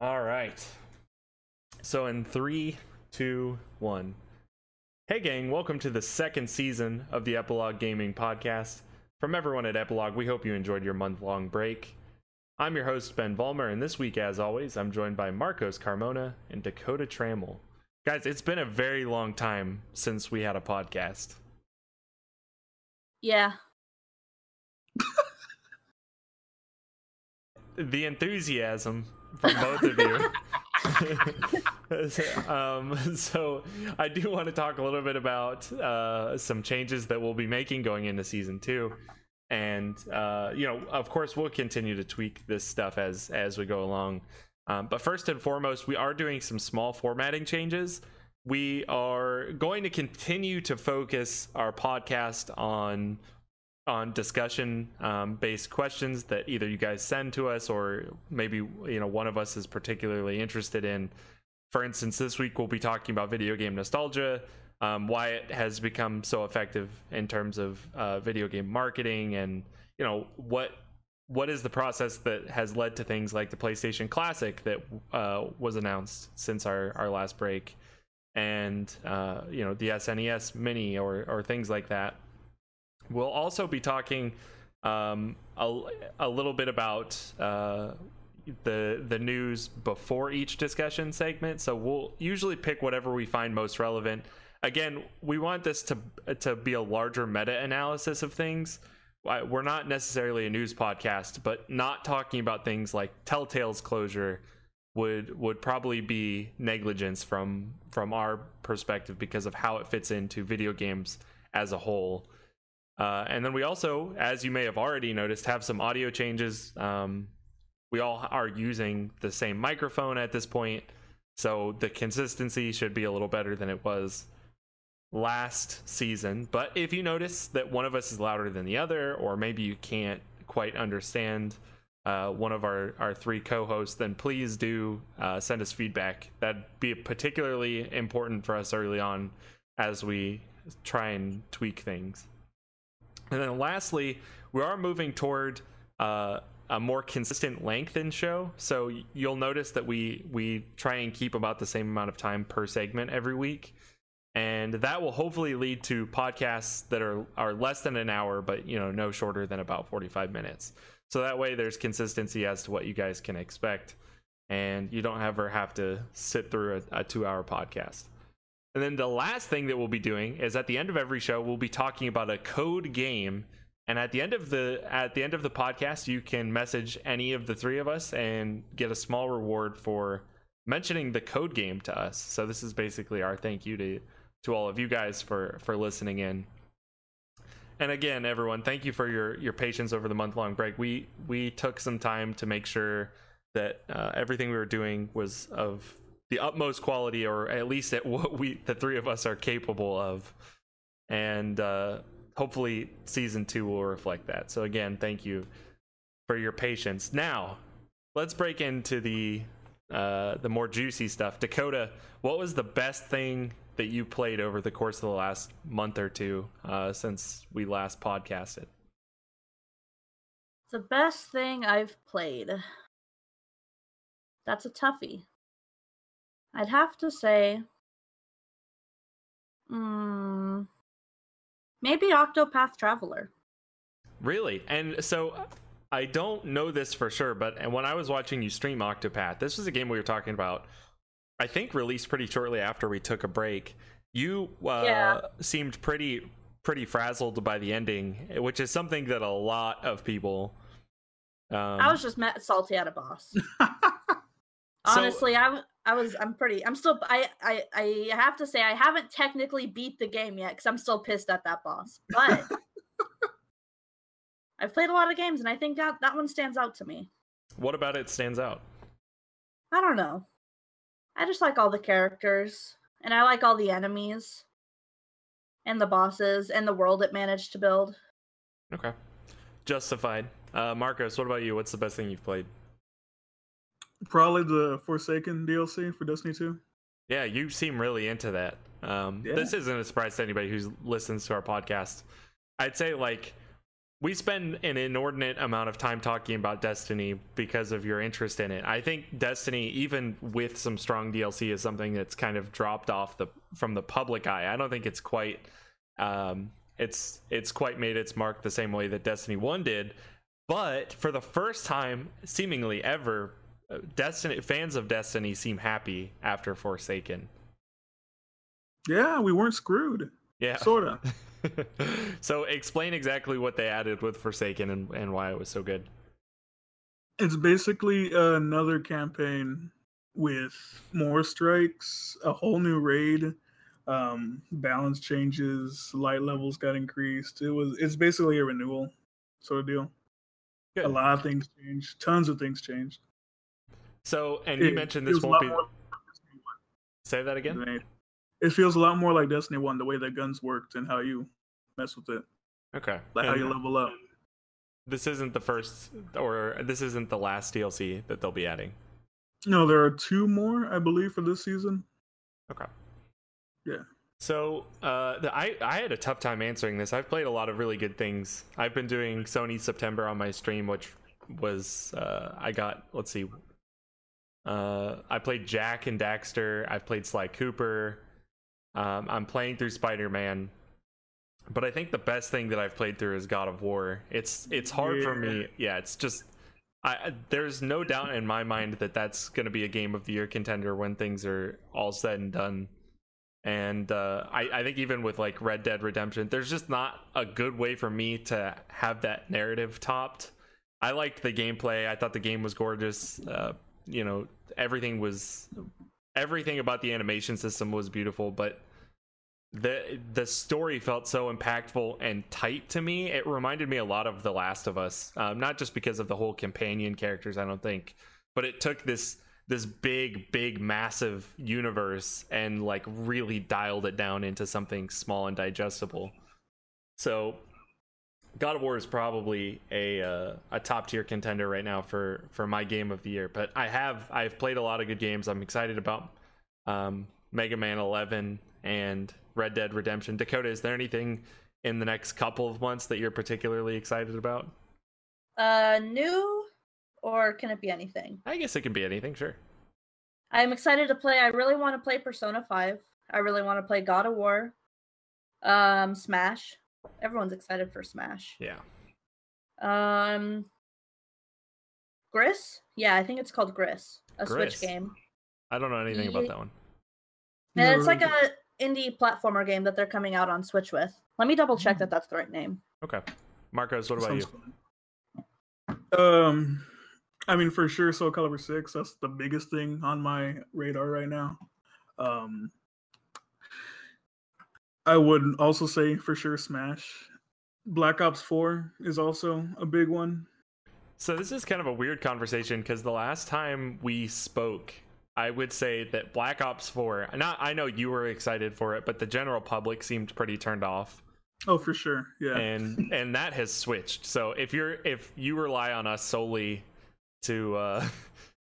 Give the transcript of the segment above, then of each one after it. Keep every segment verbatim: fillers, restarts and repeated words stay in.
All right. So in three, two, one. Hey gang, welcome to the second season of the Epilogue Gaming Podcast. From everyone at Epilogue, we hope you enjoyed your month-long break. I'm your host, Ben Vollmer, and this week, as always, I'm joined by Marcos Carmona and Dakota Trammell. Guys, it's been a very long time since we had a podcast. Yeah. The enthusiasm from both of you. um, so I do want to talk a little bit about uh, some changes that we'll be making going into season two. And, uh, you know, of course, we'll continue to tweak this stuff as as we go along. Um, but first and foremost, we are doing some small formatting changes. We are going to continue to focus our podcast on on discussion um, based questions that either you guys send to us or maybe, you know, one of us is particularly interested in. For instance, this week we'll be talking about video game nostalgia, um, why it has become so effective in terms of uh, video game marketing, and, you know, what what is the process that has led to things like the PlayStation Classic that uh, was announced since our, our last break, and, uh, you know, the S N E S Mini or or things like that. We'll also be talking um, a, a little bit about uh, the the news before each discussion segment. So we'll usually pick whatever we find most relevant. Again, we want this to to be a larger meta-analysis of things. We're not necessarily a news podcast, but not talking about things like Telltale's closure would would probably be negligence from from our perspective because of how it fits into video games as a whole. Uh, and then we also, as you may have already noticed, have some audio changes. Um, we all are using the same microphone at this point, so the consistency should be a little better than it was last season. But if you notice that one of us is louder than the other, or maybe you can't quite understand uh, one of our, our three co-hosts, then please do uh, send us feedback. That'd be particularly important for us early on as we try and tweak things. And then lastly, we are moving toward uh, a more consistent length in show. So you'll notice that we we try and keep about the same amount of time per segment every week. And that will hopefully lead to podcasts that are, are less than an hour, but, you know, no shorter than about forty-five minutes. So that way there's consistency as to what you guys can expect. And you don't ever have to sit through a, a two-hour podcast. And then the last thing that we'll be doing is at the end of every show, we'll be talking about a code game. And at the end of the at the end of the podcast, you can message any of the three of us and get a small reward for mentioning the code game to us. So this is basically our thank you to, to all of you guys for, for listening in. And again, everyone, thank you for your, your patience over the month-long break. We we took some time to make sure that uh, everything we were doing was of the utmost quality, or at least at what we, the three of us, are capable of. And uh, hopefully season two will reflect that. So again, thank you for your patience. Now, let's break into the uh, the more juicy stuff. Dakota, what was the best thing that you played over the course of the last month or two uh, since we last podcasted? The best thing I've played. That's a toughie. I'd have to say, um, maybe Octopath Traveler. Really? And so I don't know this for sure, but and when I was watching you stream Octopath, this was a game we were talking about, I think released pretty shortly after we took a break. You uh, yeah. seemed pretty, pretty frazzled by the ending, which is something that a lot of people... Um, I was just mad, salty at a boss. Honestly, so, I, I was, I'm pretty, I'm still, I, I, I have to say, I haven't technically beat the game yet because I'm still pissed at that boss, but I've played a lot of games and I think that, that one stands out to me. What about it stands out? I don't know. I just like all the characters and I like all the enemies and the bosses and the world it managed to build. Okay. Justified. Uh, Marcos, what about you? What's the best thing you've played? Probably the Forsaken D L C for Destiny two. Yeah, you seem really into that. Um, yeah. This isn't a surprise to anybody who listens to our podcast. I'd say, like, we spend an inordinate amount of time talking about Destiny because of your interest in it. I think Destiny, even with some strong D L C, is something that's kind of dropped off the from the public eye. I don't think it's quite um, it's it's quite made its mark the same way that Destiny one did. But for the first time, seemingly ever, Destiny fans of Destiny seem happy after Forsaken. Yeah, we weren't screwed. Yeah, sort of. So explain exactly what they added with Forsaken and, and why it was so good. It's basically uh, another campaign with more strikes, a whole new raid, um, balance changes, light levels got increased. It was it's basically a renewal sort of deal. Good. A lot of things changed. Tons of things changed. So, and you it, mentioned this won't be... Say that again? It feels a lot more like Destiny one, the way that guns worked and how you mess with it. Okay. Like and how you level up. This isn't the first, or this isn't the last D L C that they'll be adding. No, there are two more, I believe, for this season. Okay. Yeah. So, uh, the, I, I had a tough time answering this. I've played a lot of really good things. I've been doing Sony September on my stream, which was, uh, I got, let's see... Uh, I played Jack and Daxter. I've played Sly Cooper. Um, I'm playing through Spider-Man, but I think the best thing that I've played through is God of War. It's it's hard yeah. for me. Yeah, it's just I there's no doubt in my mind that that's going to be a Game of the Year contender when things are all said and done. And uh, I I think even with like Red Dead Redemption, there's just not a good way for me to have that narrative topped. I liked the gameplay. I thought the game was gorgeous. Uh, you know. Everything was, everything about the animation system was beautiful, but the the story felt so impactful and tight to me. It reminded me a lot of The Last of Us, um, not just because of the whole companion characters, I don't think, but it took this this big, big, massive universe and like really dialed it down into something small and digestible. So, God of War is probably a uh, a top tier contender right now for, for my Game of the Year. But I have I've played a lot of good games. I'm excited about um, Mega Man eleven and Red Dead Redemption. Dakota, is there anything in the next couple of months that you're particularly excited about? Uh, new, or can it be anything? I guess it can be anything. Sure. I'm excited to play. I really want to play Persona five. I really want to play God of War. Um, Smash. Everyone's excited for Smash. Yeah. Um, Gris? Yeah, I think it's called Gris. A Gris. Switch game. I don't know anything e- about that one. And no, it's like an indie platformer game that they're coming out on Switch with. Let me double check mm-hmm. that that's the right name. Okay. Marcos, what about Sounds you? Fun. Um, I mean, for sure, Soul Calibur six. That's the biggest thing on my radar right now. Um... I would also say for sure Smash. Black Ops four is also a big one. So this is kind of a weird conversation because the last time we spoke, I would say that Black Ops four, not I know you were excited for it, but the general public seemed pretty turned off. Oh, for sure. Yeah. And and that has switched. So if you're if you rely on us solely to uh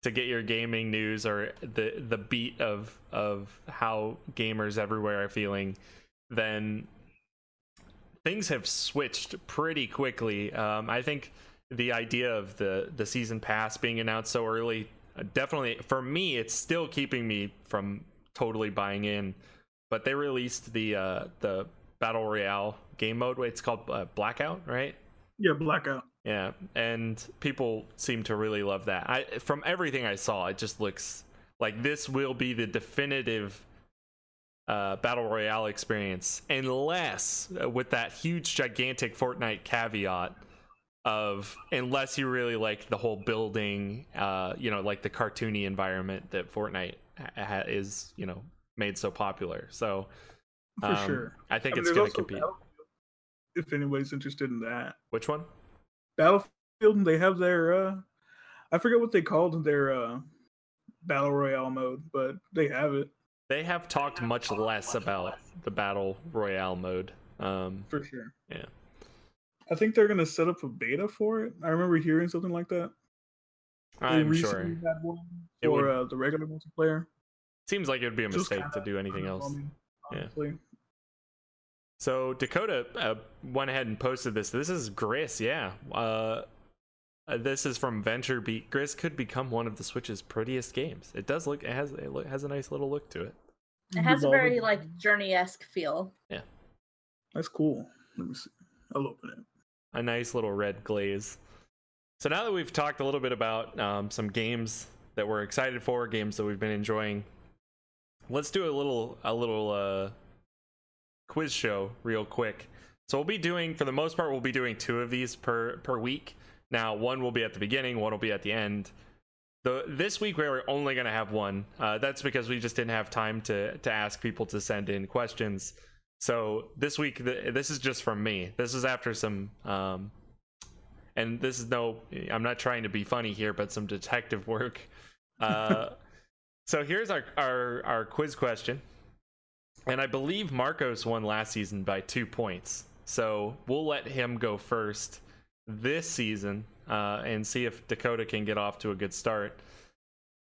to get your gaming news or the the beat of of how gamers everywhere are feeling, then things have switched pretty quickly. Um, I think the idea of the, the season pass being announced so early, uh, definitely, for me, it's still keeping me from totally buying in. But they released the uh, the Battle Royale game mode. Wait, it's called uh, Blackout, right? Yeah, Blackout. Yeah, and people seem to really love that. I, from everything I saw, it just looks like this will be the definitive Uh, Battle Royale experience, unless uh, with that huge gigantic Fortnite caveat of unless you really like the whole building, uh, you know, like the cartoony environment that Fortnite ha- is, you know, made so popular. So um, for sure, I think I mean, it's going to compete. If anybody's interested in that, which one? Battlefield. They have their, uh, I forget what they called their uh, Battle Royale mode, but they have it. They have talked much less about the Battle Royale mode. Um, for sure. Yeah. I think they're going to set up a beta for it. I remember hearing something like that. I'm sure. Had one for would... uh, the regular multiplayer. Seems like it would be a mistake to do anything else. Yeah. So Dakota uh, went ahead and posted this. This is Gris, yeah. Uh, this is from Venture Beat. Gris could become one of the Switch's prettiest games. It does look. It has. It has a nice little look to it. It has a very like Journey-esque feel. Yeah, that's cool. Let me see. I'll open it. A nice little red glaze. So now that we've talked a little bit about um, some games that we're excited for, games that we've been enjoying, let's do a little a little uh, quiz show real quick. So we'll be doing, for the most part, we'll be doing two of these per per week. Now, one will be at the beginning, one will be at the end. The, this week, we were only going to have one. Uh, that's because we just didn't have time to, to ask people to send in questions. So this week, th- this is just from me. This is after some, um, and this is no, I'm not trying to be funny here, but some detective work. Uh, so here's our, our, our quiz question. And I believe Marcos won last season by two points. So we'll let him go first this season. Uh, and see if Dakota can get off to a good start.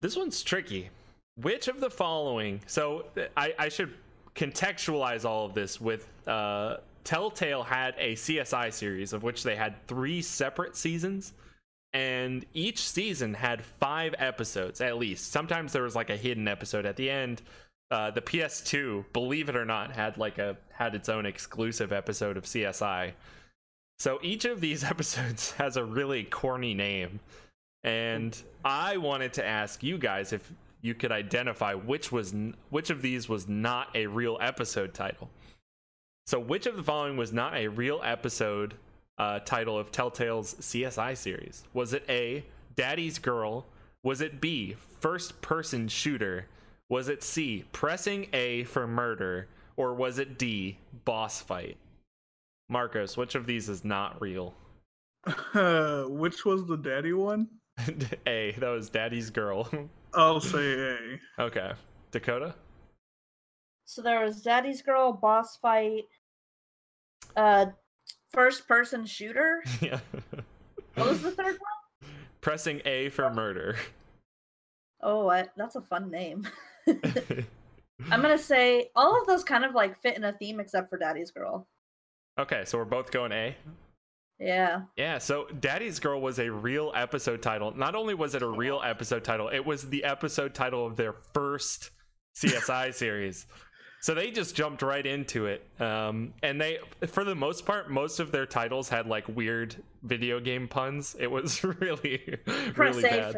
This one's tricky. Which of the following... So I, I should contextualize all of this with... Uh, Telltale had a C S I series of which they had three separate seasons. And each season had five episodes, at least. Sometimes there was like a hidden episode at the end. Uh, the P S two, believe it or not, had like a had its own exclusive episode of C S I. So each of these episodes has a really corny name, and I wanted to ask you guys if you could identify which was which of these was not a real episode title. So which of the following was not a real episode uh, title of Telltale's C S I series? Was it A, Daddy's Girl? Was it B, First Person Shooter? Was it C, Pressing A for Murder? Or was it D, Boss Fight? Marcos, which of these is not real? Uh, which was the daddy one? A. That was Daddy's Girl. I'll say A. Okay. Dakota? So there was Daddy's Girl, Boss Fight, uh, First Person Shooter? Yeah. What was the third one? Pressing A for Murder. Oh, I, that's a fun name. I'm going to say all of those kind of like fit in a theme except for Daddy's Girl. Okay, so we're both going A? Yeah. Yeah, so Daddy's Girl was a real episode title. Not only was it a real episode title, it was the episode title of their first C S I series. So they just jumped right into it. Um, and they, for the most part, most of their titles had like weird video game puns. It was really, really bad.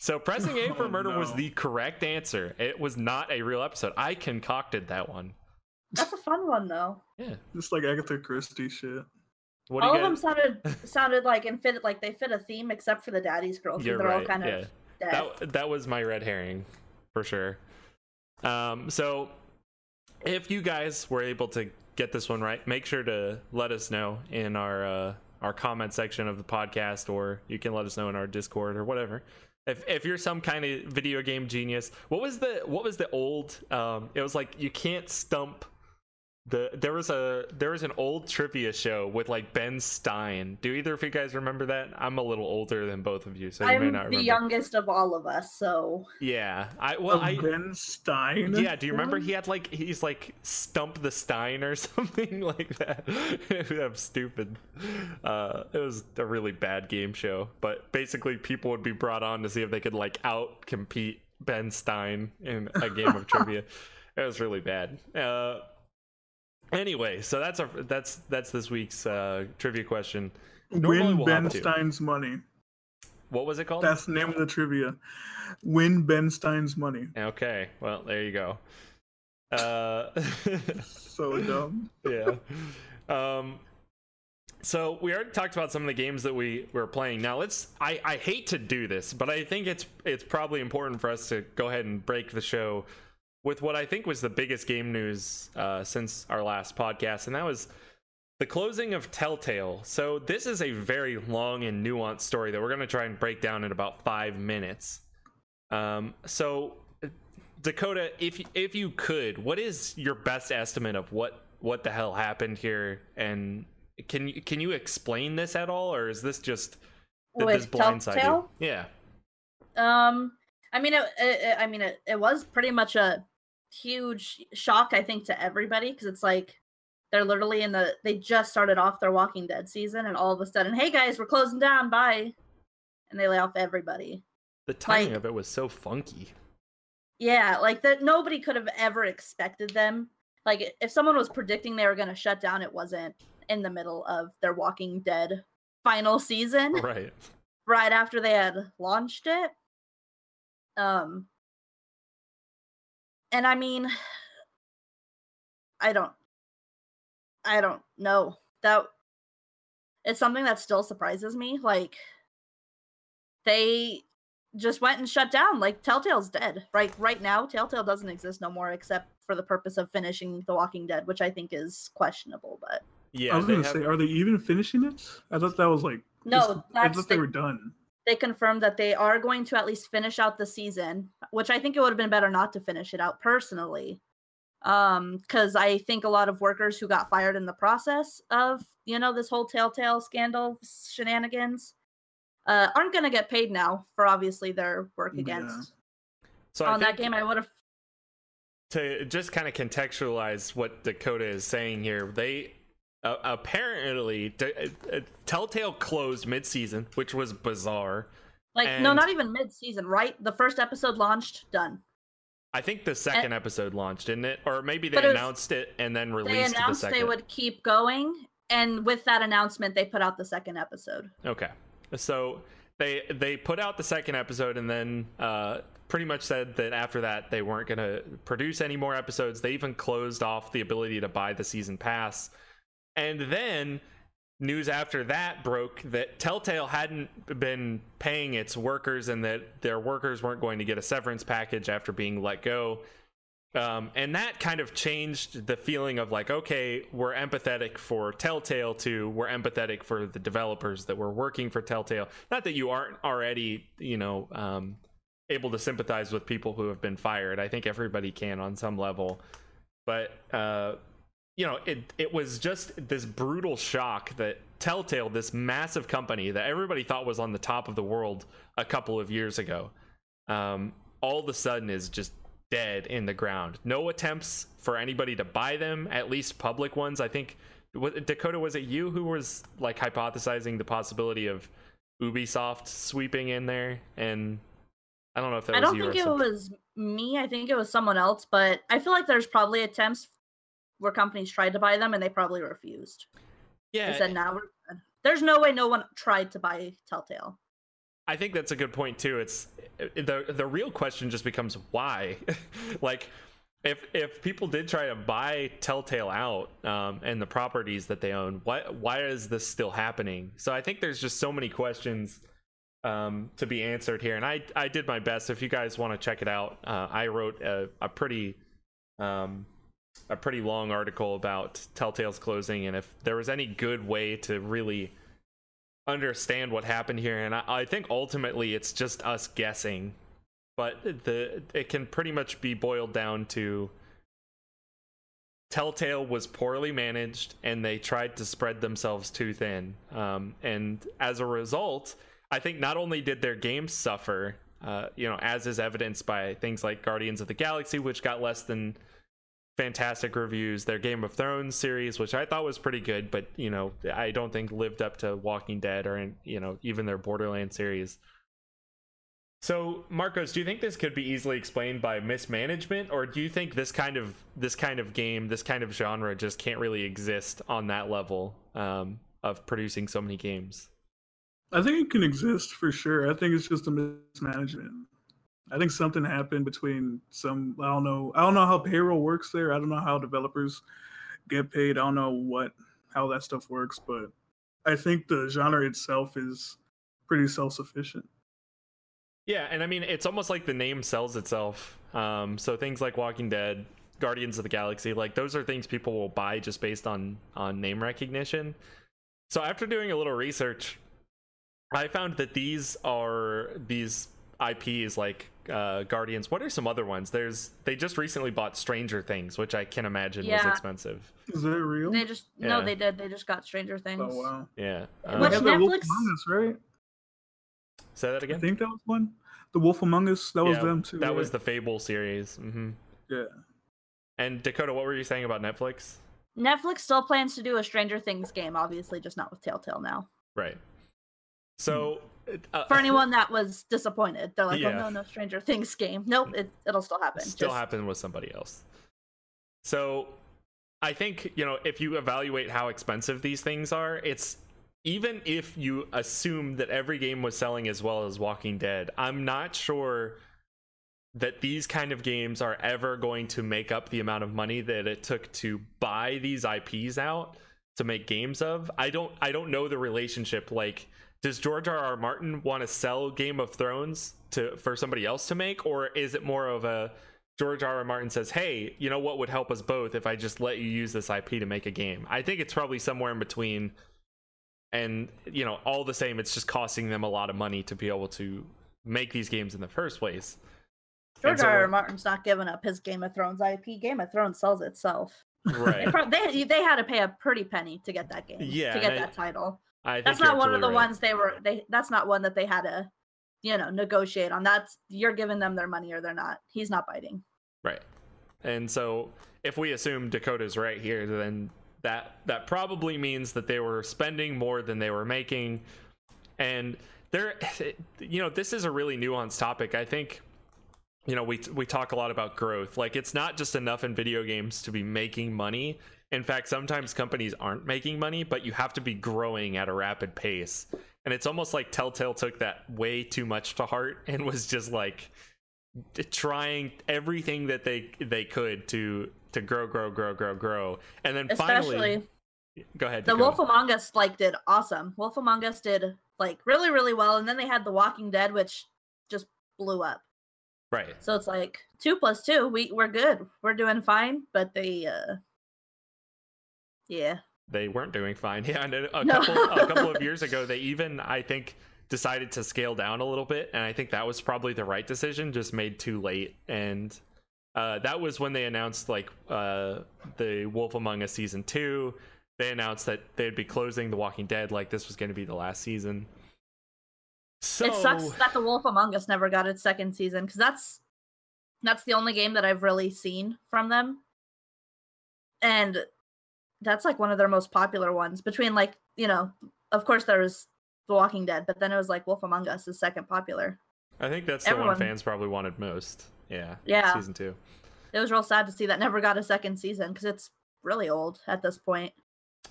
So Pressing A for Murder was the correct answer. It was not a real episode. I concocted that one. That's a fun one, though. Yeah, just like Agatha Christie shit. What all of guys... them sounded sounded like and fit like they fit a theme, except for the Daddy's Girl. You're they're right. All kind yeah. of dead. That that was my red herring, for sure. Um, so if you guys were able to get this one right, make sure to let us know in our uh, our comment section of the podcast, or you can let us know in our Discord or whatever. If if you're some kind of video game genius, what was the what was the old? Um, it was like you can't stump. The there was a there was an old trivia show with like Ben Stein. Do either of you guys remember that? I'm a little older than both of you, so you I'm may not remember. I'm the youngest of all of us, so yeah. I well, I, Ben Stein. Yeah, do you remember he had like he's like Stump the Stein or something like that? I'm stupid. Uh, it was a really bad game show, but basically people would be brought on to see if they could like out compete Ben Stein in a game of trivia. It was really bad. Uh, Anyway, so that's our that's that's this week's uh, trivia question. Normally win Ben Stein's money. What was it called? That's the name of the trivia. Win Ben Stein's money. Okay, well there you go. Uh, so dumb. Yeah. Um. So we already talked about some of the games that we were playing. Now let's. I, I hate to do this, but I think it's it's probably important for us to go ahead and break the show with what I think was the biggest game news uh, since our last podcast, and that was the closing of Telltale. So this is a very long and nuanced story that we're going to try and break down in about five minutes. Um, so, Dakota, if if you could, what is your best estimate of what, what the hell happened here? And can you can you explain this at all, or is this just did this blindside you? Yeah. Um, I mean, it, it, I mean, it, it was pretty much a huge shock, I think, to everybody, because it's like They're literally in the, they just started off their Walking Dead season, and all of a sudden, hey guys, we're closing down, bye. And they lay off everybody. The timing like, of it was so funky. Yeah, like that nobody could have ever expected them. Like if someone was predicting they were going to shut down, it wasn't in the middle of their Walking Dead final season. Right. Right after they had launched it. Um, and I mean, I don't, I don't know. That it's something that still surprises me. Like they just went and shut down. Like Telltale's dead. Right, right now, Telltale doesn't exist no more, except for the purpose of finishing The Walking Dead, which I think is questionable. But yeah, I was going to have... say, are they even finishing it? I thought that was like no. Just, that's I thought the... they were done. They confirmed that they are going to at least finish out the season, which I think it would have been better not to finish it out personally. Um, because I think a lot of workers who got fired in the process of, you know, this whole Telltale scandal shenanigans uh, aren't going to get paid now for obviously their work against. Yeah. So on that game, I would have. To just kind of contextualize what Dakota is saying here, they... Uh, apparently, t- uh, Telltale closed mid-season, which was bizarre. Like, and no, not even mid-season, right? The first episode launched, done. I think the second and, episode launched, didn't it? Or maybe they announced it, was, it and then released the second. They announced the they would keep going, and with that announcement, they put out the second episode. Okay. So, they they put out the second episode, and then uh, pretty much said that after that, they weren't going to produce any more episodes. They even closed off the ability to buy the season pass. And then news after that broke that Telltale hadn't been paying its workers and that their workers weren't going to get a severance package after being let go. Um, and that kind of changed the feeling of like, okay, we're empathetic for Telltale too. We're empathetic for the developers that were working for Telltale. Not that you aren't already, you know, um, able to sympathize with people who have been fired. I think everybody can on some level, but, uh, you know, it it was just this brutal shock that Telltale, this massive company that everybody thought was on the top of the world a couple of years ago, um, all of a sudden is just dead in the ground. No attempts for anybody to buy them, at least public ones. I think, Dakota, was it you who was like hypothesizing the possibility of Ubisoft sweeping in there? And I don't know if that was you or something. I don't think it was me. I think it was someone else, but I feel like there's probably attempts where companies tried to buy them and they probably refused. Yeah. They said, now nah, there's no way no one tried to buy Telltale. I think that's a good point too. It's the the real question just becomes why. Like if if people did try to buy Telltale out um, and the properties that they own, why why is this still happening? So I think there's just so many questions um, to be answered here. And I I did my best. If you guys want to check it out, uh, I wrote a, a pretty um, a pretty long article about Telltale's closing and if there was any good way to really understand what happened here. And I, I think ultimately it's just us guessing, but the it can pretty much be boiled down to Telltale was poorly managed and they tried to spread themselves too thin. Um, and as a result, I think not only did their games suffer, uh, you know, as is evidenced by things like Guardians of the Galaxy, which got less than fantastic reviews, their Game of Thrones series, which I thought was pretty good, but you know, I don't think lived up to Walking Dead or, you know, even their Borderlands series. So, Marcos, do you think this could be easily explained by mismanagement, or do you think this kind of this kind of game, this kind of genre, just can't really exist on that level um, of producing so many games? I think it can exist for sure. I think it's just a mismanagement. I think something happened between some, I don't know, I don't know how payroll works there. I don't know how developers get paid. I don't know what, how that stuff works, but I think the genre itself is pretty self-sufficient. Yeah. And I mean, it's almost like the name sells itself. Um, so things like Walking Dead, Guardians of the Galaxy, like those are things people will buy just based on, on name recognition. So after doing a little research, I found that these are these I Ps like, uh Guardians. What are some other ones? There's they just recently bought Stranger Things, which I can imagine yeah. was expensive. Is that real? They just yeah. no, they did. They just got Stranger Things. Oh wow! Yeah, um, which Netflix. The Wolf Among Us, right? Say that again. I think that was one. The Wolf Among Us. That yeah, was them too. That right? was the Fable series. Mm-hmm. Yeah. And Dakota, what were you saying about Netflix? Netflix still plans to do a Stranger Things game, obviously, just not with Telltale now. Right. So uh, for anyone that was disappointed, they're like, yeah. "Oh no, no Stranger Things game." Nope, it, it'll still happen. Still just... happen with somebody else. So I think, you know, if you evaluate how expensive these things are, it's even if you assume that every game was selling as well as Walking Dead, I'm not sure that these kind of games are ever going to make up the amount of money that it took to buy these I Ps out to make games of. I don't I don't know the relationship. Like, does George R R. Martin want to sell Game of Thrones to for somebody else to make, or is it more of a George R R. Martin says, hey, you know what would help us both if I just let you use this I P to make a game? I think it's probably somewhere in between, and, you know, all the same, it's just costing them a lot of money to be able to make these games in the first place. George so R R. Martin's not giving up his Game of Thrones I P. Game of Thrones sells itself. Right. they they had to pay a pretty penny to get that game. Yeah, to get that I, title. I think that's not one totally of the right. ones they were. They that's not one that they had to, you know, negotiate on. That's you're giving them their money or they're not. He's not biting. Right. And so if we assume Dakota's right here, then that that probably means that they were spending more than they were making. And there, you know, this is a really nuanced topic. I think. You know, we we talk a lot about growth. Like, it's not just enough in video games to be making money. In fact, sometimes companies aren't making money, but you have to be growing at a rapid pace. And it's almost like Telltale took that way too much to heart and was just like trying everything that they they could to to grow, grow, grow, grow, grow. And then Especially finally, go ahead. The go. Wolf Among Us like did awesome. Wolf Among Us did like really, really well. And then they had The Walking Dead, which just blew up. Right. So it's like two plus two. We we're good. We're doing fine. But they, uh, yeah, they weren't doing fine. Yeah, and a, a no. couple a couple of years ago, they even I think decided to scale down a little bit, and I think that was probably the right decision, just made too late. And uh, that was when they announced like uh, the Wolf Among Us season two. They announced that they'd be closing The Walking Dead. Like, this was going to be the last season. So... It sucks that The Wolf Among Us never got its second season, because that's that's the only game that I've really seen from them, and that's like one of their most popular ones. Between like, you know, of course there was The Walking Dead, but then it was like Wolf Among Us is second popular. I think that's Everyone. the one fans probably wanted most. Yeah, yeah, season two. It was real sad to see that never got a second season because it's really old at this point.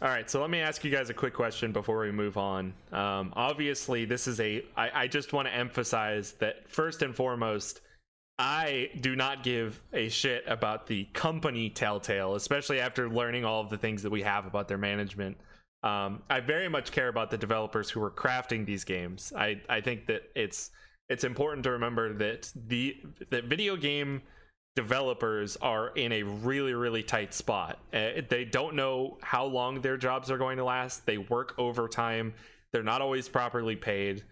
All right, so let me ask you guys a quick question before we move on. Um, obviously, this is a... I, I just want to emphasize that first and foremost, I do not give a shit about the company Telltale, especially after learning all of the things that we have about their management. Um, I very much care about the developers who are crafting these games. I, I think that it's it's important to remember that the that video game... developers are in a really really tight spot. Uh, they don't know how long their jobs are going to last. They work overtime. They're not always properly paid.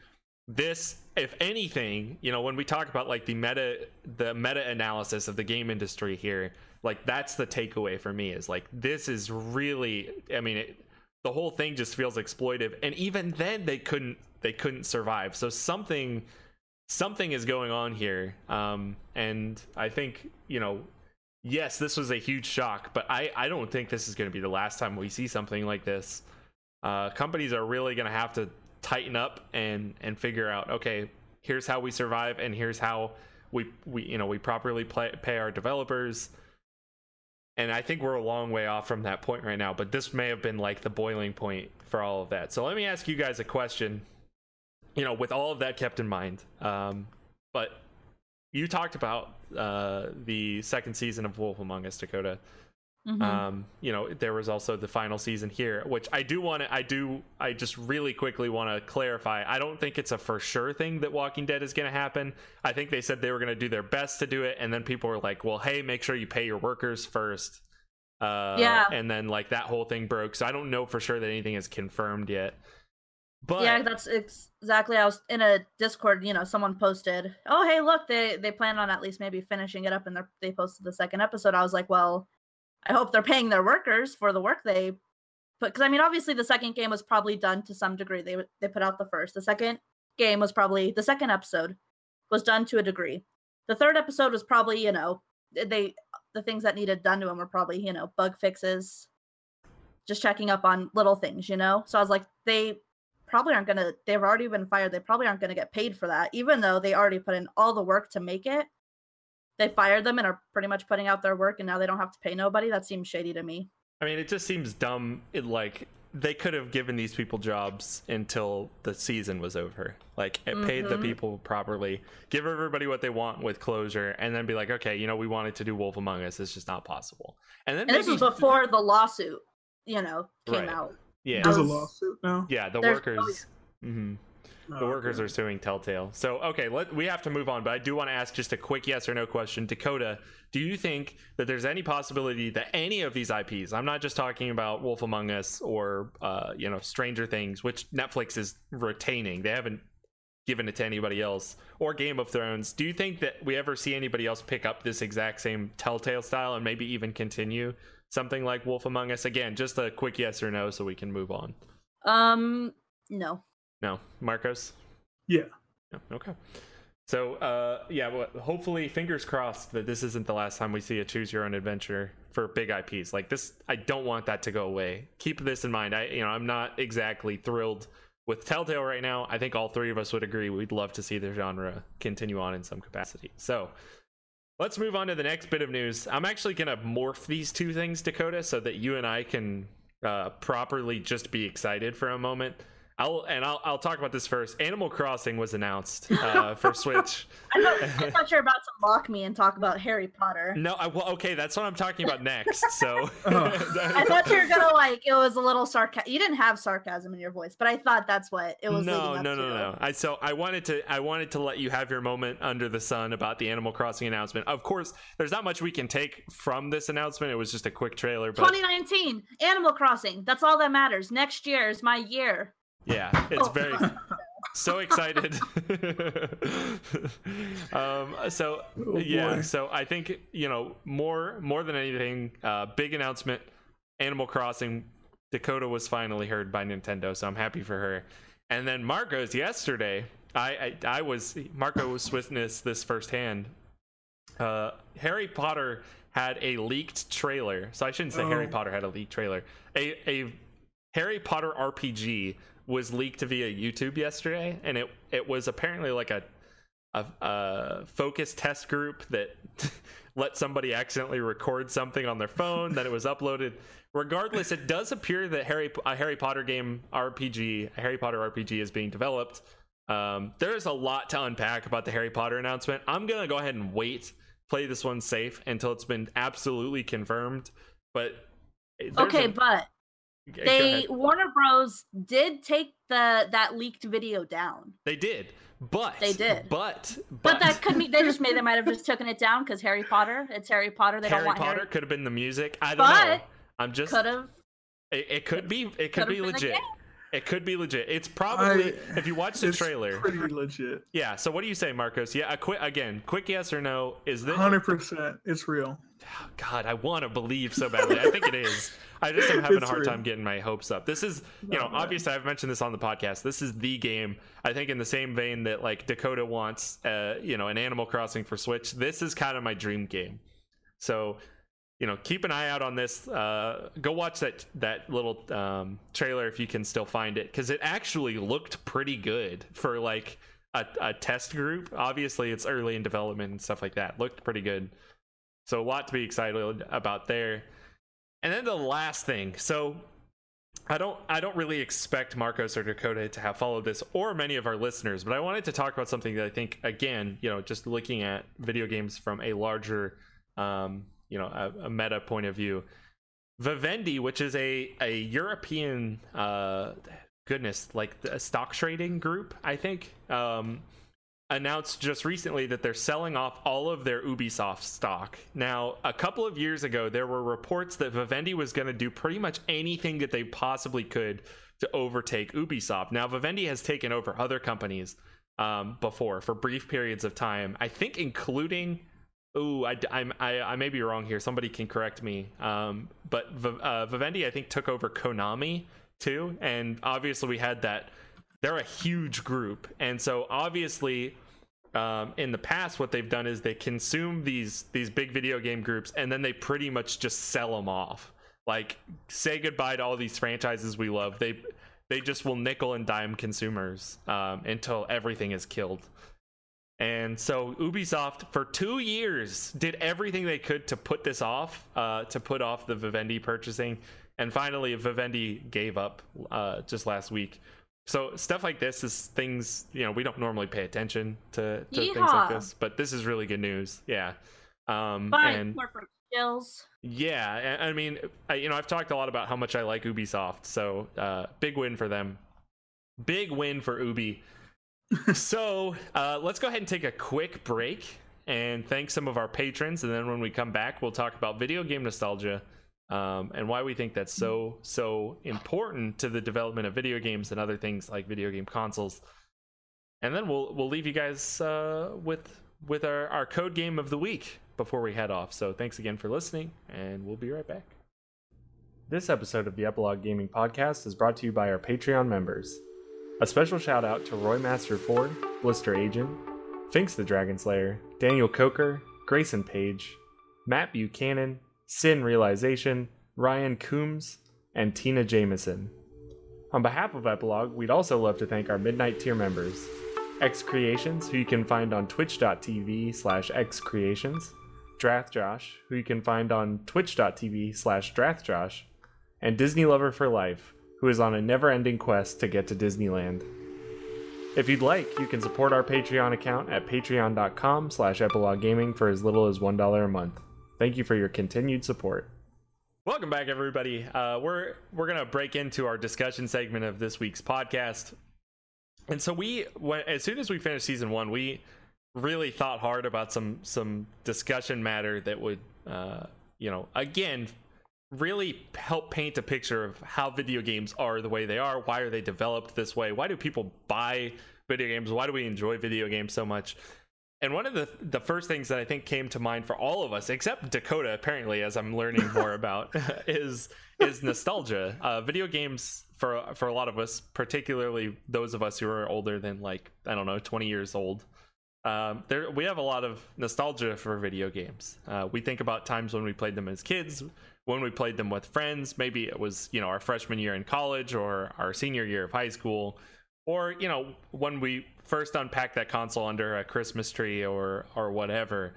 This, if anything, you know, when we talk about like the meta the meta analysis of the game industry here, like that's the takeaway for me, is like this is really, I mean, it, the whole thing just feels exploitive. And even then they couldn't they couldn't survive. So something Something is going on here, um, and I think, you know, yes, this was a huge shock, but I, I don't think this is going to be the last time we see something like this. Uh, companies are really going to have to tighten up and, and figure out, okay, here's how we survive, and here's how we, we you know, we properly play, pay our developers, and I think we're a long way off from that point right now, but this may have been like the boiling point for all of that. So let me ask you guys a question. You know, with all of that kept in mind, um, but you talked about uh, the second season of Wolf Among Us, Dakota. Mm-hmm. Um, you know, there was also the final season here, which I do want to, I do, I just really quickly want to clarify. I don't think it's a for sure thing that Walking Dead is going to happen. I think they said they were going to do their best to do it. And then people were like, well, hey, make sure you pay your workers first. Uh, yeah. And then like that whole thing broke. So I don't know for sure that anything is confirmed yet. But yeah, that's exactly. I was in a Discord, you know, someone posted, oh, hey, look, they, they plan on at least maybe finishing it up, and they posted the second episode. I was like, well, I hope they're paying their workers for the work they put. Because, I mean, obviously the second game was probably done to some degree. They they put out the first. The second game was probably, the second episode was done to a degree. The third episode was probably, you know, they the things that needed done to them were probably, you know, bug fixes, just checking up on little things, you know? So I was like, they probably aren't going to, they've already been fired. They probably aren't going to get paid for that, even though they already put in all the work to make it. They fired them and are pretty much putting out their work, and now they don't have to pay nobody. That seems shady to me. I mean, it just seems dumb. It, like, they could have given these people jobs until the season was over. Like, it mm-hmm. paid the people properly, give everybody what they want with closure, and then be like, okay, you know, we wanted to do Wolf Among Us. It's just not possible. And then and maybe... this was before the lawsuit, you know, came right. out. Yeah. There's a lawsuit now? Yeah, the There's workers... No... Mm-hmm. The workers are suing Telltale. So, okay, let, we have to move on, but I do want to ask just a quick yes or no question. Dakota, do you think that there's any possibility that any of these I Ps, I'm not just talking about Wolf Among Us or, uh, you know, Stranger Things, which Netflix is retaining. They haven't given it to anybody else, or Game of Thrones. Do you think that we ever see anybody else pick up this exact same Telltale style and maybe even continue something like Wolf Among Us? Again, just a quick yes or no so we can move on. Um, no. No. Marcos? Yeah. Okay. So, uh, yeah, well, hopefully, fingers crossed that this isn't the last time we see a choose your own adventure for big I Ps. Like this, I don't want that to go away. Keep this in mind. I, you know, I'm not exactly thrilled with Telltale right now. I think all three of us would agree we'd love to see the genre continue on in some capacity. So, let's move on to the next bit of news. I'm actually going to morph these two things, Dakota, so that you and I can uh, properly just be excited for a moment. I'll, and I'll, I'll talk about this first. Animal Crossing was announced uh, for Switch. I thought, I thought you were about to mock me and talk about Harry Potter. No, I, well, okay, that's what I'm talking about next. So oh. I thought you were gonna like it was a little sarcastic. You didn't have sarcasm in your voice, but I thought that's what it was. No, no, no, to. no. I so I wanted to I wanted to let you have your moment under the sun about the Animal Crossing announcement. Of course, there's not much we can take from this announcement. It was just a quick trailer. But... twenty nineteen, Animal Crossing. That's all that matters. Next year is my year. Yeah, it's very so excited. um so oh yeah so I think, you know, more more than anything, uh big announcement, Animal Crossing. Dakota was finally heard by Nintendo, so I'm happy for her. And then Marcos, yesterday I I, I was Marcos witnessed this firsthand. uh Harry Potter had a leaked trailer, so I shouldn't say oh. Harry Potter had a leaked trailer. A a Harry Potter R P G was leaked via YouTube yesterday, and it it was apparently like a a, a focus test group that let somebody accidentally record something on their phone. Then it was uploaded. Regardless, it does appear that Harry a Harry Potter game R P G, a Harry Potter R P G, is being developed. Um, there is a lot to unpack about the Harry Potter announcement. I'm gonna go ahead and wait, play this one safe until it's been absolutely confirmed. But okay, a, but. They Warner Bros did take the that leaked video down. They did, but they did, but but, but that could be they just made they might have just taken it down because Harry Potter. It's Harry Potter. They Harry don't want Potter Harry Potter could have been the music. I don't but know. I'm just could have. It, it could be. It could be legit. It could be legit. It's probably I, if you watch the it's trailer. Pretty legit. Yeah. So what do you say, Marcos? Yeah. A quick again. Quick yes or no? Is this one hundred percent? It's real. God, I want to believe so badly. I think it is. I just am having it's a hard real. time getting my hopes up. This is, you know, oh, obviously I've mentioned this on the podcast. This is the game. I think in the same vein that like Dakota wants, uh, you know, an Animal Crossing for Switch. This is kind of my dream game. So, you know, keep an eye out on this. Uh, go watch that that little um, trailer if you can still find it, because it actually looked pretty good for like a, a test group. Obviously, it's early in development and stuff like that. Looked pretty good. So a lot to be excited about there. And then the last thing. So I don't I don't really expect Marcos or Dakota to have followed this or many of our listeners, but I wanted to talk about something that I think, again, you know, just looking at video games from a larger, um, you know, a, a meta point of view. Vivendi, which is a, a European, uh, goodness, like a stock trading group, I think, um, announced just recently that they're selling off all of their Ubisoft stock. Now, a couple of years ago, there were reports that Vivendi was going to do pretty much anything that they possibly could to overtake Ubisoft. Now, Vivendi has taken over other companies um, before for brief periods of time, I think including... Ooh, I, I, I, I may be wrong here. Somebody can correct me. Um, but uh, Vivendi, I think, took over Konami, too. And obviously, we had that... They're a huge group. And so obviously um, in the past, what they've done is they consume these these big video game groups and then they pretty much just sell them off. Like, say goodbye to all these franchises we love. They they just will nickel and dime consumers um, until everything is killed. And so Ubisoft, for two years, did everything they could to put this off, uh, to put off the Vivendi purchasing. And finally, Vivendi gave up uh, just last week. So stuff like this is things, you know, we don't normally pay attention to, to things like this. But this is really good news. Yeah. Um, Bye, and, corporate skills. Yeah. I mean, I, you know, I've talked a lot about how much I like Ubisoft. So uh, big win for them. Big win for Ubi. So uh, let's go ahead and take a quick break and thank some of our patrons. And then when we come back, we'll talk about video game nostalgia um, and why we think that's so, so important to the development of video games and other things like video game consoles. And then we'll we'll leave you guys uh, with with our, our code game of the week before we head off. So thanks again for listening, and we'll be right back. This episode of the Epilogue Gaming Podcast is brought to you by our Patreon members. A special shout out to Roy Master Ford, Blister Agent, Finks the Dragon Slayer, Daniel Coker, Grayson Page, Matt Buchanan, Sin Realization, Ryan Coombs, and Tina Jameson. On behalf of Epilogue, we'd also love to thank our Midnight Tier members, X Creations, who you can find on twitch.tv slash X Creations, Draft Josh, who you can find on twitch.tv slash Draft Josh, and Disney Lover for Life, who is on a never-ending quest to get to Disneyland. If you'd like, you can support our Patreon account at patreon.com slash epiloguegaming for as little as one dollar a month. Thank you for your continued support. Welcome back, everybody. Uh, we're we're going to break into our discussion segment of this week's podcast. And so we, when, as soon as we finished season one, we really thought hard about some, some discussion matter that would, uh, you know, again... really help paint a picture of how video games are the way they are. Why are they developed this way? Why do people buy video games? Why do we enjoy video games so much? And one of the the first things that I think came to mind for all of us, except Dakota, apparently, as I'm learning more about, is is nostalgia. Uh, video games, for for a lot of us, particularly those of us who are older than, like, I don't know, twenty years old, um, there we have a lot of nostalgia for video games. Uh, we think about times when we played them as kids, when we played them with friends. Maybe it was, you know, our freshman year in college or our senior year of high school, or, you know, when we first unpacked that console under a Christmas tree or or whatever.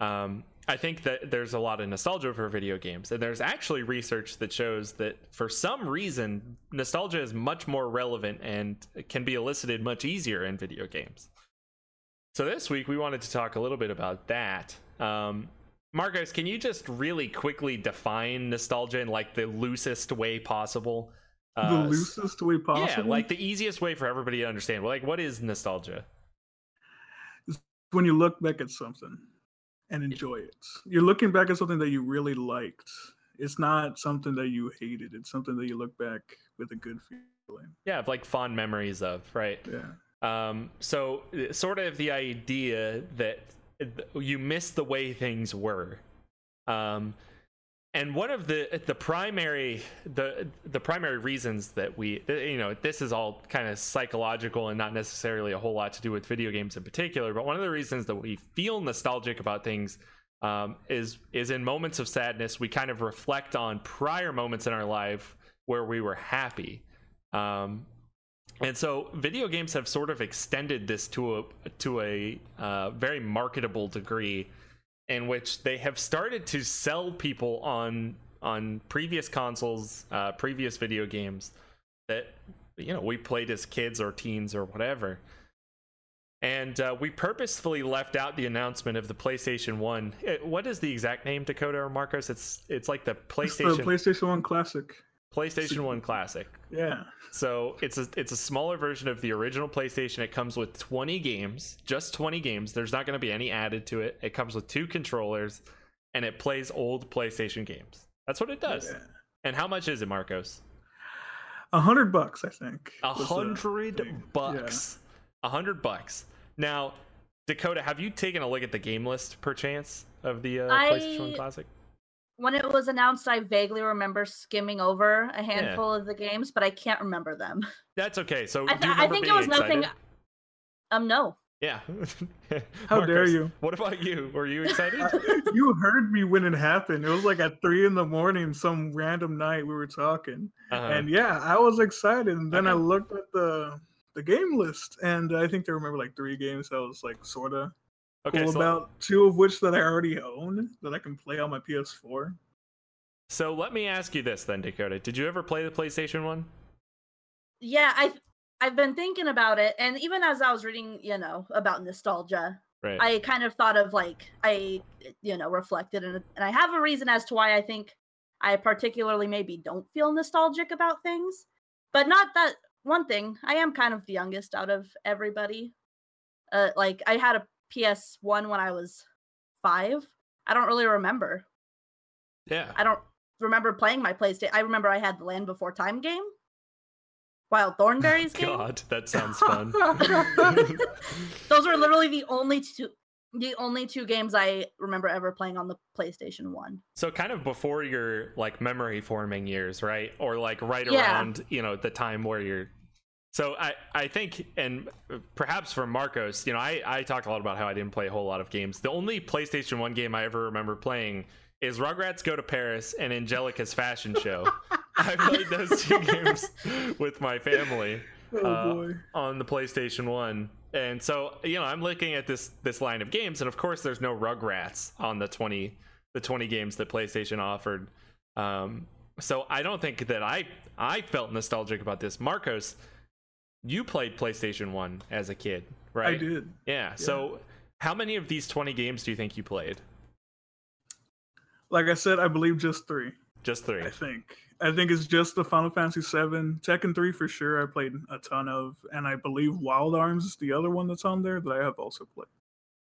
Um, I think that there's a lot of nostalgia for video games, and there's actually research that shows that for some reason, nostalgia is much more relevant and can be elicited much easier in video games. So this week we wanted to talk a little bit about that. Um, Marcos, can you just really quickly define nostalgia in, like, the loosest way possible? Uh, the loosest way possible? Yeah, like the easiest way for everybody to understand. Like, what is nostalgia? It's when you look back at something and enjoy it. You're looking back at something that you really liked. It's not something that you hated. It's something that you look back with a good feeling. Yeah, like fond memories of, right? Yeah. Um, so sort of the idea that you miss the way things were, um, and one of the the primary the the primary reasons that we, you know, this is all kind of psychological and not necessarily a whole lot to do with video games in particular, but one of the reasons that we feel nostalgic about things um, is is in moments of sadness we kind of reflect on prior moments in our life where we were happy, um, and so video games have sort of extended this to a to a uh, very marketable degree, in which they have started to sell people on on previous consoles, uh, previous video games that, you know, we played as kids or teens or whatever. And uh, we purposefully left out the announcement of the PlayStation One. It, what is the exact name, Dakota or Marcos? It's it's like the PlayStation the PlayStation One Classic. PlayStation One Classic. Yeah. So it's a it's a smaller version of the original PlayStation. It comes with twenty games, just twenty games. There's not going to be any added to it. It comes with two controllers, and it plays old PlayStation games. That's what it does. Yeah. And how much is it, Marcos? A hundred bucks, I think. A hundred bucks. A hundred bucks. Now, Dakota, have you taken a look at the game list, perchance, of the uh, I... PlayStation One Classic? When it was announced, I vaguely remember skimming over a handful yeah. of the games, but I can't remember them. That's okay. So I, th- do you I think it was excited? nothing. Um, no. Yeah. How Marcos, dare you? What about you? Were you excited? I, you heard me when it happened. It was like at three in the morning, some random night we were talking. Uh-huh. And yeah, I was excited. And then okay. I looked at the the game list, and I think there were like three games that I was like sort of okay, cool so about, two of which that I already own that I can play on my P S four. So let me ask you this then, Dakota. Did you ever play the PlayStation One? Yeah, I... I've been thinking about it, and even as I was reading, you know, about nostalgia, right. I kind of thought of, like, I, you know, reflected, and, and I have a reason as to why I think I particularly maybe don't feel nostalgic about things, but not that one thing. I am kind of the youngest out of everybody. Uh, like, I had a P S one when I was five. I don't really remember. Yeah. I don't remember playing my PlayStation. I remember I had the Land Before Time game. Wild Thornberry's game. God, that sounds fun. Those were literally the only two, the only two games I remember ever playing on the PlayStation One. So kind of before your like memory forming years, right? Or like right yeah. around, you know, the time where you're. So I, I think, and perhaps for Marcos, you know, I, I talked a lot about how I didn't play a whole lot of games. The only PlayStation One game I ever remember playing is Rugrats Go to Paris and Angelica's Fashion Show. I played those two games with my family oh uh, on the PlayStation One, and so you know I'm looking at this this line of games, and of course there's no Rugrats on the twenty the twenty games that PlayStation offered. Um, so I don't think that I I felt nostalgic about this. Marcos, you played PlayStation One as a kid, right? I did. Yeah. yeah. So how many of these twenty games do you think you played? Like I said, I believe just three. Just three. I think. I think it's just the Final Fantasy seven, Tekken three for sure. I played a ton of, and I believe Wild Arms is the other one that's on there that I have also played.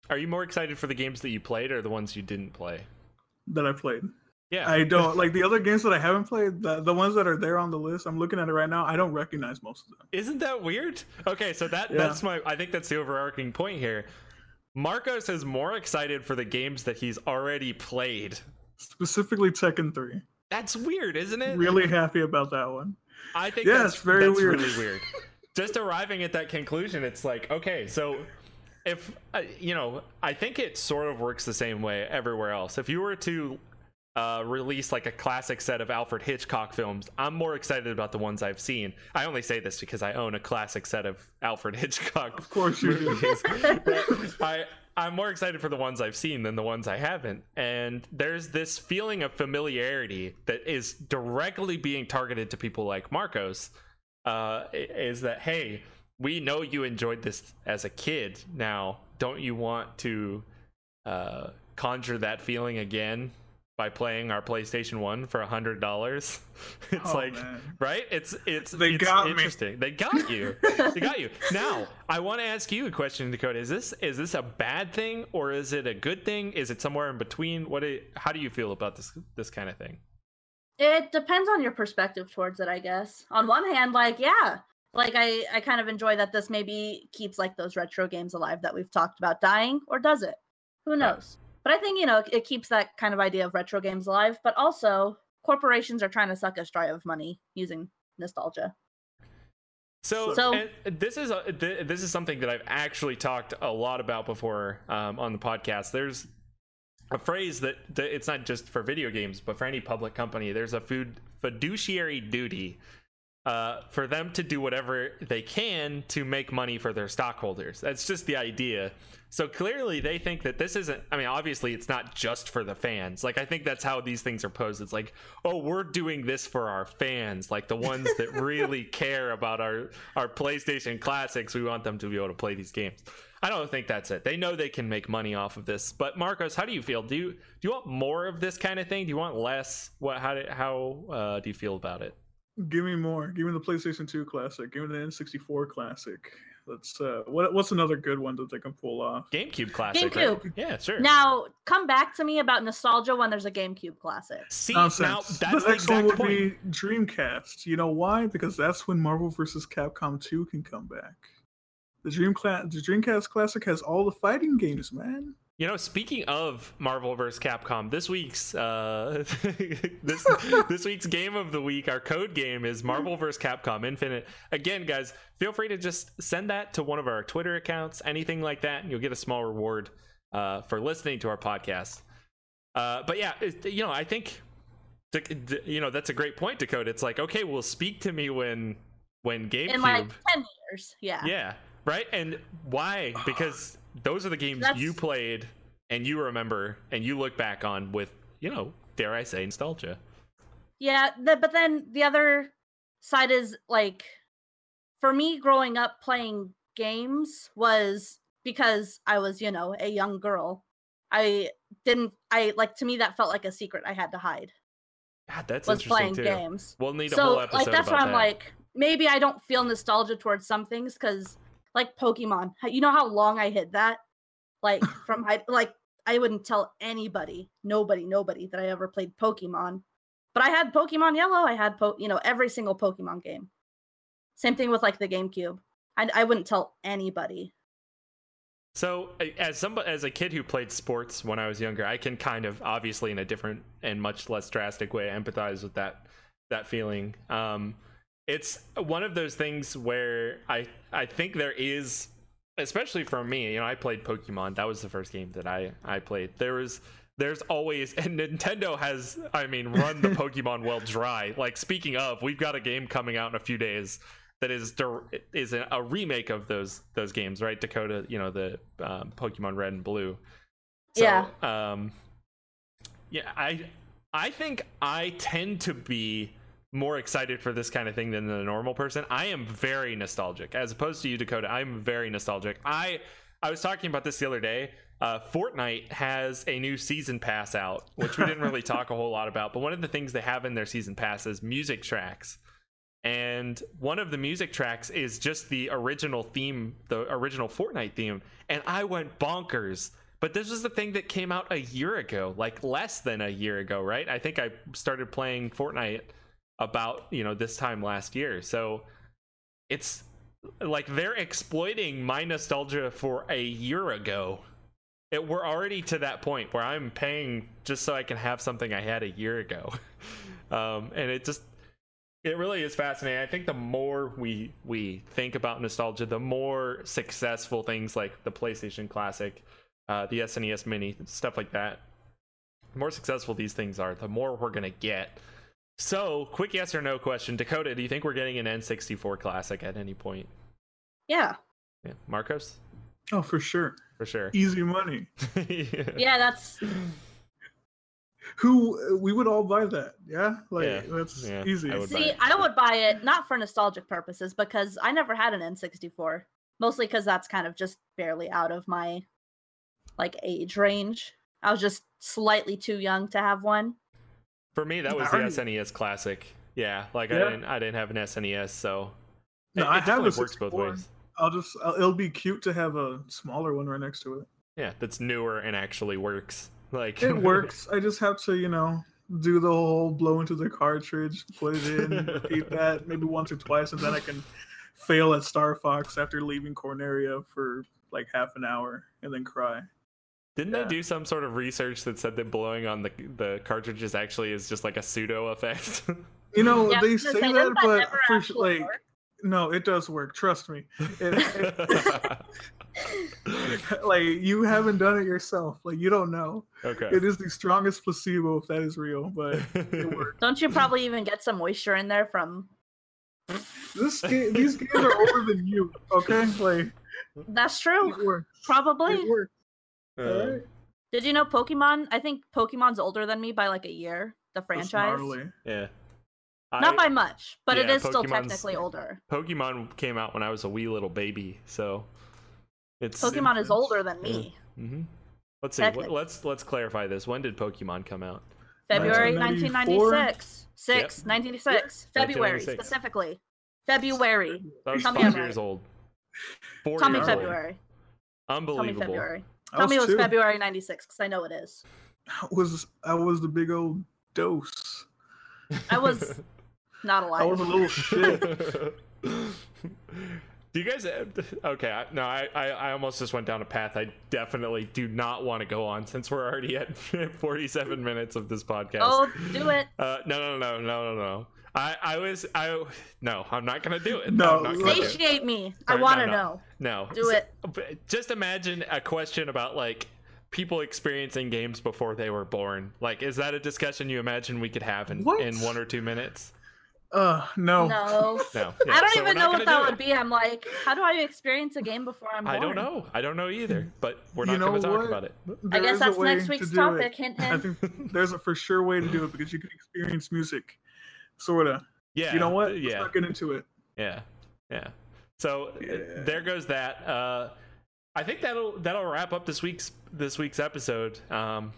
Are you more excited for the games that you played or the ones you didn't play? That I played. Yeah. I don't like the other games that I haven't played. The, the ones that are there on the list, I'm looking at it right now. I don't recognize most of them. Isn't that weird? Okay, so that yeah. that's my. I think that's the overarching point here. Marcos is more excited for the games that he's already played. Specifically Tekken three. That's weird, isn't it? Really happy about that one. I think yeah, that's, it's very that's weird. really weird. Just arriving at that conclusion, it's like, okay, so if, uh, you know, I think it sort of works the same way everywhere else. If you were to uh, release like a classic set of Alfred Hitchcock films, I'm more excited about the ones I've seen. I only say this because I own a classic set of Alfred Hitchcock. Of course you do. I... I'm more excited for the ones I've seen than the ones I haven't. And there's this feeling of familiarity that is directly being targeted to people like Marcos, uh, is that, hey, we know you enjoyed this as a kid. Now, don't you want to uh, conjure that feeling again by playing our PlayStation One for one hundred dollars? It's oh, like, man. right? It's it's, they it's got interesting. Me. They got you. They got you. Now, I want to ask you a question, Dakota. Is this is this a bad thing or is it a good thing? Is it somewhere in between? What? Is, how do you feel about this this kind of thing? It depends on your perspective towards it, I guess. On one hand, like, yeah. Like, I, I kind of enjoy that this maybe keeps, like, those retro games alive that we've talked about dying, or does it? Who knows? Right. But I think, you know, it keeps that kind of idea of retro games alive. But also, corporations are trying to suck us dry of money using nostalgia. So, so this is a, th- this is something that I've actually talked a lot about before um, on the podcast. There's a phrase that, that it's not just for video games, but for any public company. There's a food fiduciary duty uh, for them to do whatever they can to make money for their stockholders. That's just the idea. So clearly they think that this isn't, I mean, obviously it's not just for the fans. Like, I think that's how these things are posed. It's like, oh, we're doing this for our fans, like the ones that really care about our, our PlayStation classics. We want them to be able to play these games. I don't think that's it. They know they can make money off of this. But Marcos, how do you feel? Do you, do you want more of this kind of thing? Do you want less? What, how, do, how uh, do you feel about it? Give me more. Give me the PlayStation two Classic. Give me the N sixty-four Classic. Let's uh, what, what's another good one that they can pull off? GameCube Classic. GameCube. Right? Yeah, sure. Now, come back to me about nostalgia when there's a GameCube Classic. See, Nonsense. now that's the, the next one would point. be Dreamcast. You know why? Because that's when Marvel versus. Capcom two can come back. The Dream Cla- the Dreamcast Classic has all the fighting games, man. You know, speaking of Marvel versus. Capcom, this week's uh, this this week's game of the week, our code game is Marvel versus. Capcom Infinite. Again, guys, feel free to just send that to one of our Twitter accounts, anything like that, and you'll get a small reward uh, for listening to our podcast. Uh, but yeah, it, you know, I think to, to, you know that's a great point, Dakota. It's like, okay, well, speak to me when when GameCube in like ten years, yeah, yeah, right, and why? Because those are the games That's... you played and you remember and you look back on with, you know, dare I say, nostalgia. Yeah, the, but then the other side is, like, for me, growing up playing games was because I was, you know, a young girl. I didn't, I, like, to me, that felt like a secret I had to hide. God, that's was interesting, playing too. Games. We'll need a so, whole episode like, that's about why I'm that. Like, maybe I don't feel nostalgia towards some things because... Like Pokemon, you know how long I hid that? Like from I, like I wouldn't tell anybody, nobody, nobody that I ever played Pokemon. But I had Pokemon Yellow. I had po- you know every single Pokemon game. Same thing with like the GameCube. I I wouldn't tell anybody. So as somebody, as a kid who played sports when I was younger, I can kind of obviously in a different and much less drastic way empathize with that that feeling. Um, It's one of those things where I, I think there is, especially for me, you know, I played Pokemon. That was the first game that I, I played. There was, there's always, and Nintendo has, I mean, run the Pokemon well dry. Like, speaking of, we've got a game coming out in a few days that is is a remake of those those games, right, Dakota? You know, the um, Pokemon Red and Blue. So, yeah. Um, yeah, I I think I tend to be more excited for this kind of thing than the normal person. I am very nostalgic as opposed to you, Dakota. I'm very nostalgic. I I was talking about this the other day. Uh, Fortnite has a new season pass out, which we didn't really talk a whole lot about. But one of the things they have in their season pass is music tracks. And one of the music tracks is just the original theme, the original Fortnite theme. And I went bonkers. But this was the thing that came out a year ago, like less than a year ago, right? I think I started playing Fortnite about, you know, this time last year. So it's like they're exploiting my nostalgia for a year ago. It, we're already to that point where I'm paying just so I can have something I had a year ago. Um, and it just, it really is fascinating. I think the more we we think about nostalgia, the more successful things like the PlayStation Classic, uh, the S N E S Mini, stuff like that, the more successful these things are, the more we're going to get. So, quick yes or no question. Dakota, do you think we're getting an N sixty-four Classic at any point? Yeah. Yeah. Marcos? Oh, for sure. For sure. Easy money. yeah. yeah, that's... Who, we would all buy that, yeah? Like, yeah. that's yeah. easy. I See, I would buy it, not for nostalgic purposes, because I never had an N sixty-four. Mostly because that's kind of just barely out of my, like, age range. I was just slightly too young to have one. For me, that was the S N E S Classic. Yeah, like yeah. I didn't, I didn't have an S N E S, so no, it, it I definitely works both ways. I'll just, I'll, it'll be cute to have a smaller one right next to it. Yeah, that's newer and actually works. Like it works. I just have to, you know, do the whole blow into the cartridge, put it in, repeat that maybe once or twice, and then I can fail at Star Fox after leaving Corneria for like half an hour and then cry. Didn't yeah. they do some sort of research that said that blowing on the the cartridges actually is just like a pseudo effect? You know, yeah, they say that, that but for sure, like, work. No, it does work. Trust me. It, it, like, you haven't done it yourself. Like, you don't know. Okay. It is the strongest placebo, if that is real, but it works. Don't you probably even get some moisture in there from? This game, these games are older than you. Okay, like. That's true. It works. Probably. It works. Uh, Did you know Pokemon? I think Pokemon's older than me by like a year. The franchise, yeah, not I, by much, but yeah, it is Pokemon's, still technically older. Pokemon came out when I was a wee little baby, so it's Pokemon infant. Is older than me. Yeah. Mm-hmm. Let's see. What, let's let's clarify this. When did Pokemon come out? February nineteen ninety-six. Six, yep. nineteen ninety-six. Yep. February specifically. February. That was Tell five me years old. Four Tell years me February. Old. Unbelievable. Tell me February. Tell was me it was too. February ninety-six, because I know it is. I was I was the big old dose. I was not alive. I was a little shit. Do you guys okay I, no I, I I almost just went down a path I definitely do not want to go on, since we're already at forty-seven minutes of this podcast. Oh, do it. Uh, no no no no no no I I was I no I'm not gonna do it. No, no satiate me. I no, want to no, no. know. No, do it. Just imagine a question about like people experiencing games before they were born. Like, is that a discussion you imagine we could have in, in one or two minutes? Uh, no. No. no. Yeah. I don't so even know what that would it. be. I'm like, how do I experience a game before I'm born? I don't know. I don't know either, but we're not going to talk what? about it. There I guess that's next week's to topic. Hint, hint. I think there's a for sure way to do it, because you can experience music. Sort of. Yeah. You know what? Let's yeah. not get into it. Yeah. Yeah. So yeah. there goes that. Uh, I think that'll that'll wrap up this week's this week's episode. Um,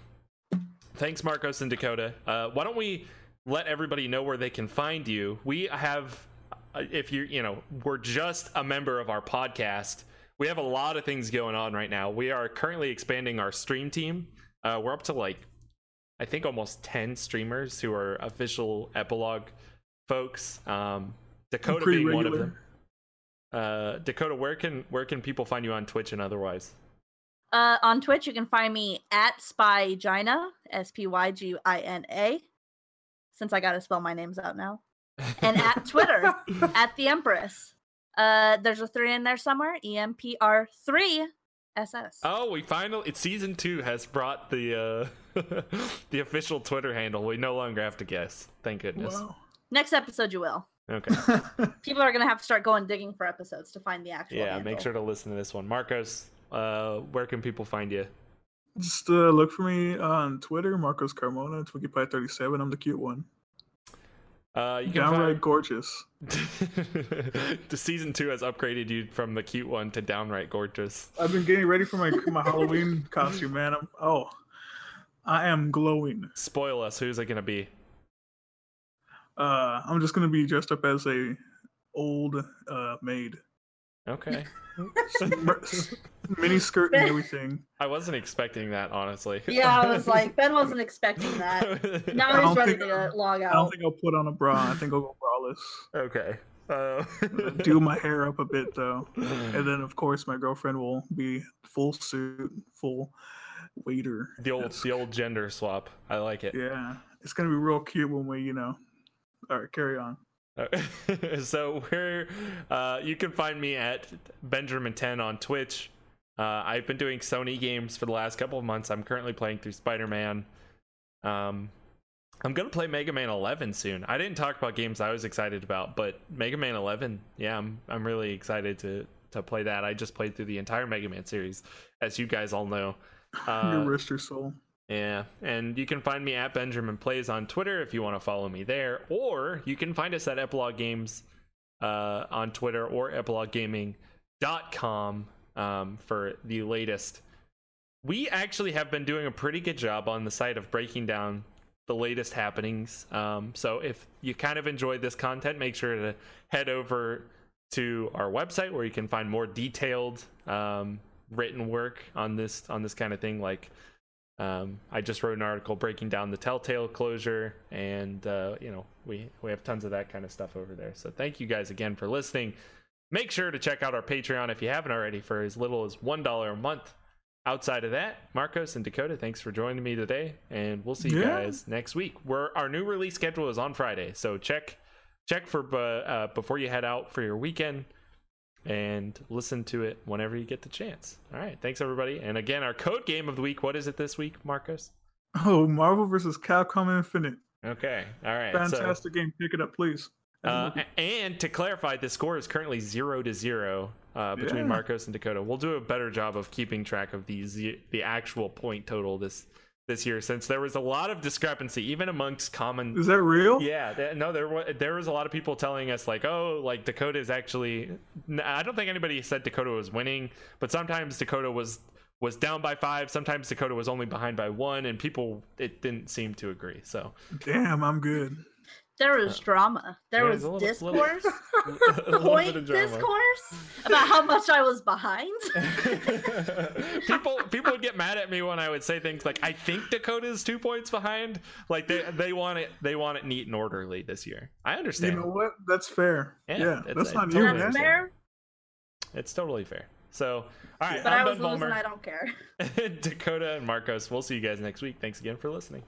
thanks, Marcos and Dakota. Uh, why don't we let everybody know where they can find you? We have, if you you know, we're just a member of our podcast. We have a lot of things going on right now. We are currently expanding our stream team. Uh, we're up to like, I think almost ten streamers who are official Epilogue folks. Um, Dakota being regular. one of them. Uh, Dakota, where can where can people find you on Twitch and otherwise? Uh, on Twitch, you can find me at Spygina, S P Y G I N A. Since I got to spell my names out now. And at Twitter, at The Empress. Uh, there's a three in there somewhere. E M P R three S S. Oh, we finally... It's season two has brought the uh, the official Twitter handle. We no longer have to guess. Thank goodness. Whoa. Next episode you will. Okay. People are going to have to start going digging for episodes to find the actual Yeah, handle. Make sure to listen to this one. Marcos, uh, where can people find you? Just uh, look for me on Twitter, Marcos Carmona, Twinkie Pie thirty-seven. I'm the cute one. Uh, you downright find... gorgeous. The season two has upgraded you from the cute one to downright gorgeous. I've been getting ready for my my Halloween costume, man. I'm, oh, I am glowing. Spoil us. Who's it gonna be? Uh, I'm just gonna be dressed up as a old uh, maid. Okay. Mini skirt and everything. I wasn't expecting that, honestly. Yeah, I was like, Ben wasn't expecting that. Now he's ready to log out. I don't think I'll put on a bra. I think I'll go braless. Okay. Uh... Do my hair up a bit, though. Mm. And then, of course, my girlfriend will be full suit, full waiter. The old, the old gender swap. I like it. Yeah. It's going to be real cute when we, you know. All right, carry on. So we're uh you can find me at Benjamin ten on Twitch. uh I've been doing Sony games for the last couple of months. I'm currently playing through Spider-Man. um I'm gonna play Mega Man eleven soon. I didn't talk about games I was excited about, but Mega Man eleven, yeah, i'm i'm really excited to to play that. I just played through the entire Mega Man series, as you guys all know. Uh you rest your soul. Yeah, and you can find me at Benjamin Plays on Twitter if you want to follow me there, or you can find us at Epilogue Games uh, on Twitter or epilogue gaming dot com um, for the latest. We actually have been doing a pretty good job on the site of breaking down the latest happenings. Um, so if you kind of enjoyed this content, make sure to head over to our website where you can find more detailed um, written work on this on this kind of thing, like. Um, I just wrote an article breaking down the Telltale closure, and uh, you know we we have tons of that kind of stuff over there. So thank you guys again for listening. Make sure to check out our Patreon if you haven't already for as little as one dollar a month. Outside of that, Marcos and Dakota, thanks for joining me today, and we'll see you yeah. guys next week. We're, our new release schedule is on Friday, so check check for uh, before you head out for your weekend, and listen to it whenever you get the chance. All right, thanks everybody. And again, our code game of the week, what is it this week, Marcos? Oh, Marvel versus Capcom Infinite. Okay, all right, fantastic so, game. Pick it up, please. Uh, and to clarify, the score is currently zero to zero uh, between yeah. Marcos and Dakota. We'll do a better job of keeping track of these the actual point total this this year, since there was a lot of discrepancy even amongst common. Is that real? Yeah, th- no there was there was a lot of people telling us like, oh, like Dakota is actually, I don't think anybody said Dakota was winning, but sometimes Dakota was was down by five, sometimes Dakota was only behind by one, and people, it didn't seem to agree. So damn, I'm good. There was drama. There yeah, was little, discourse, little, point discourse about how much I was behind. people people would get mad at me when I would say things like, "I think Dakota's two points behind." Like they, they want it they want it neat and orderly this year. I understand. You know what? That's fair. Yeah, yeah that's, that's not you, man. That's fair. It's totally fair. So, all right. But I'm I was Ben Ballmer, losing. I don't care. Dakota and Marcos. We'll see you guys next week. Thanks again for listening.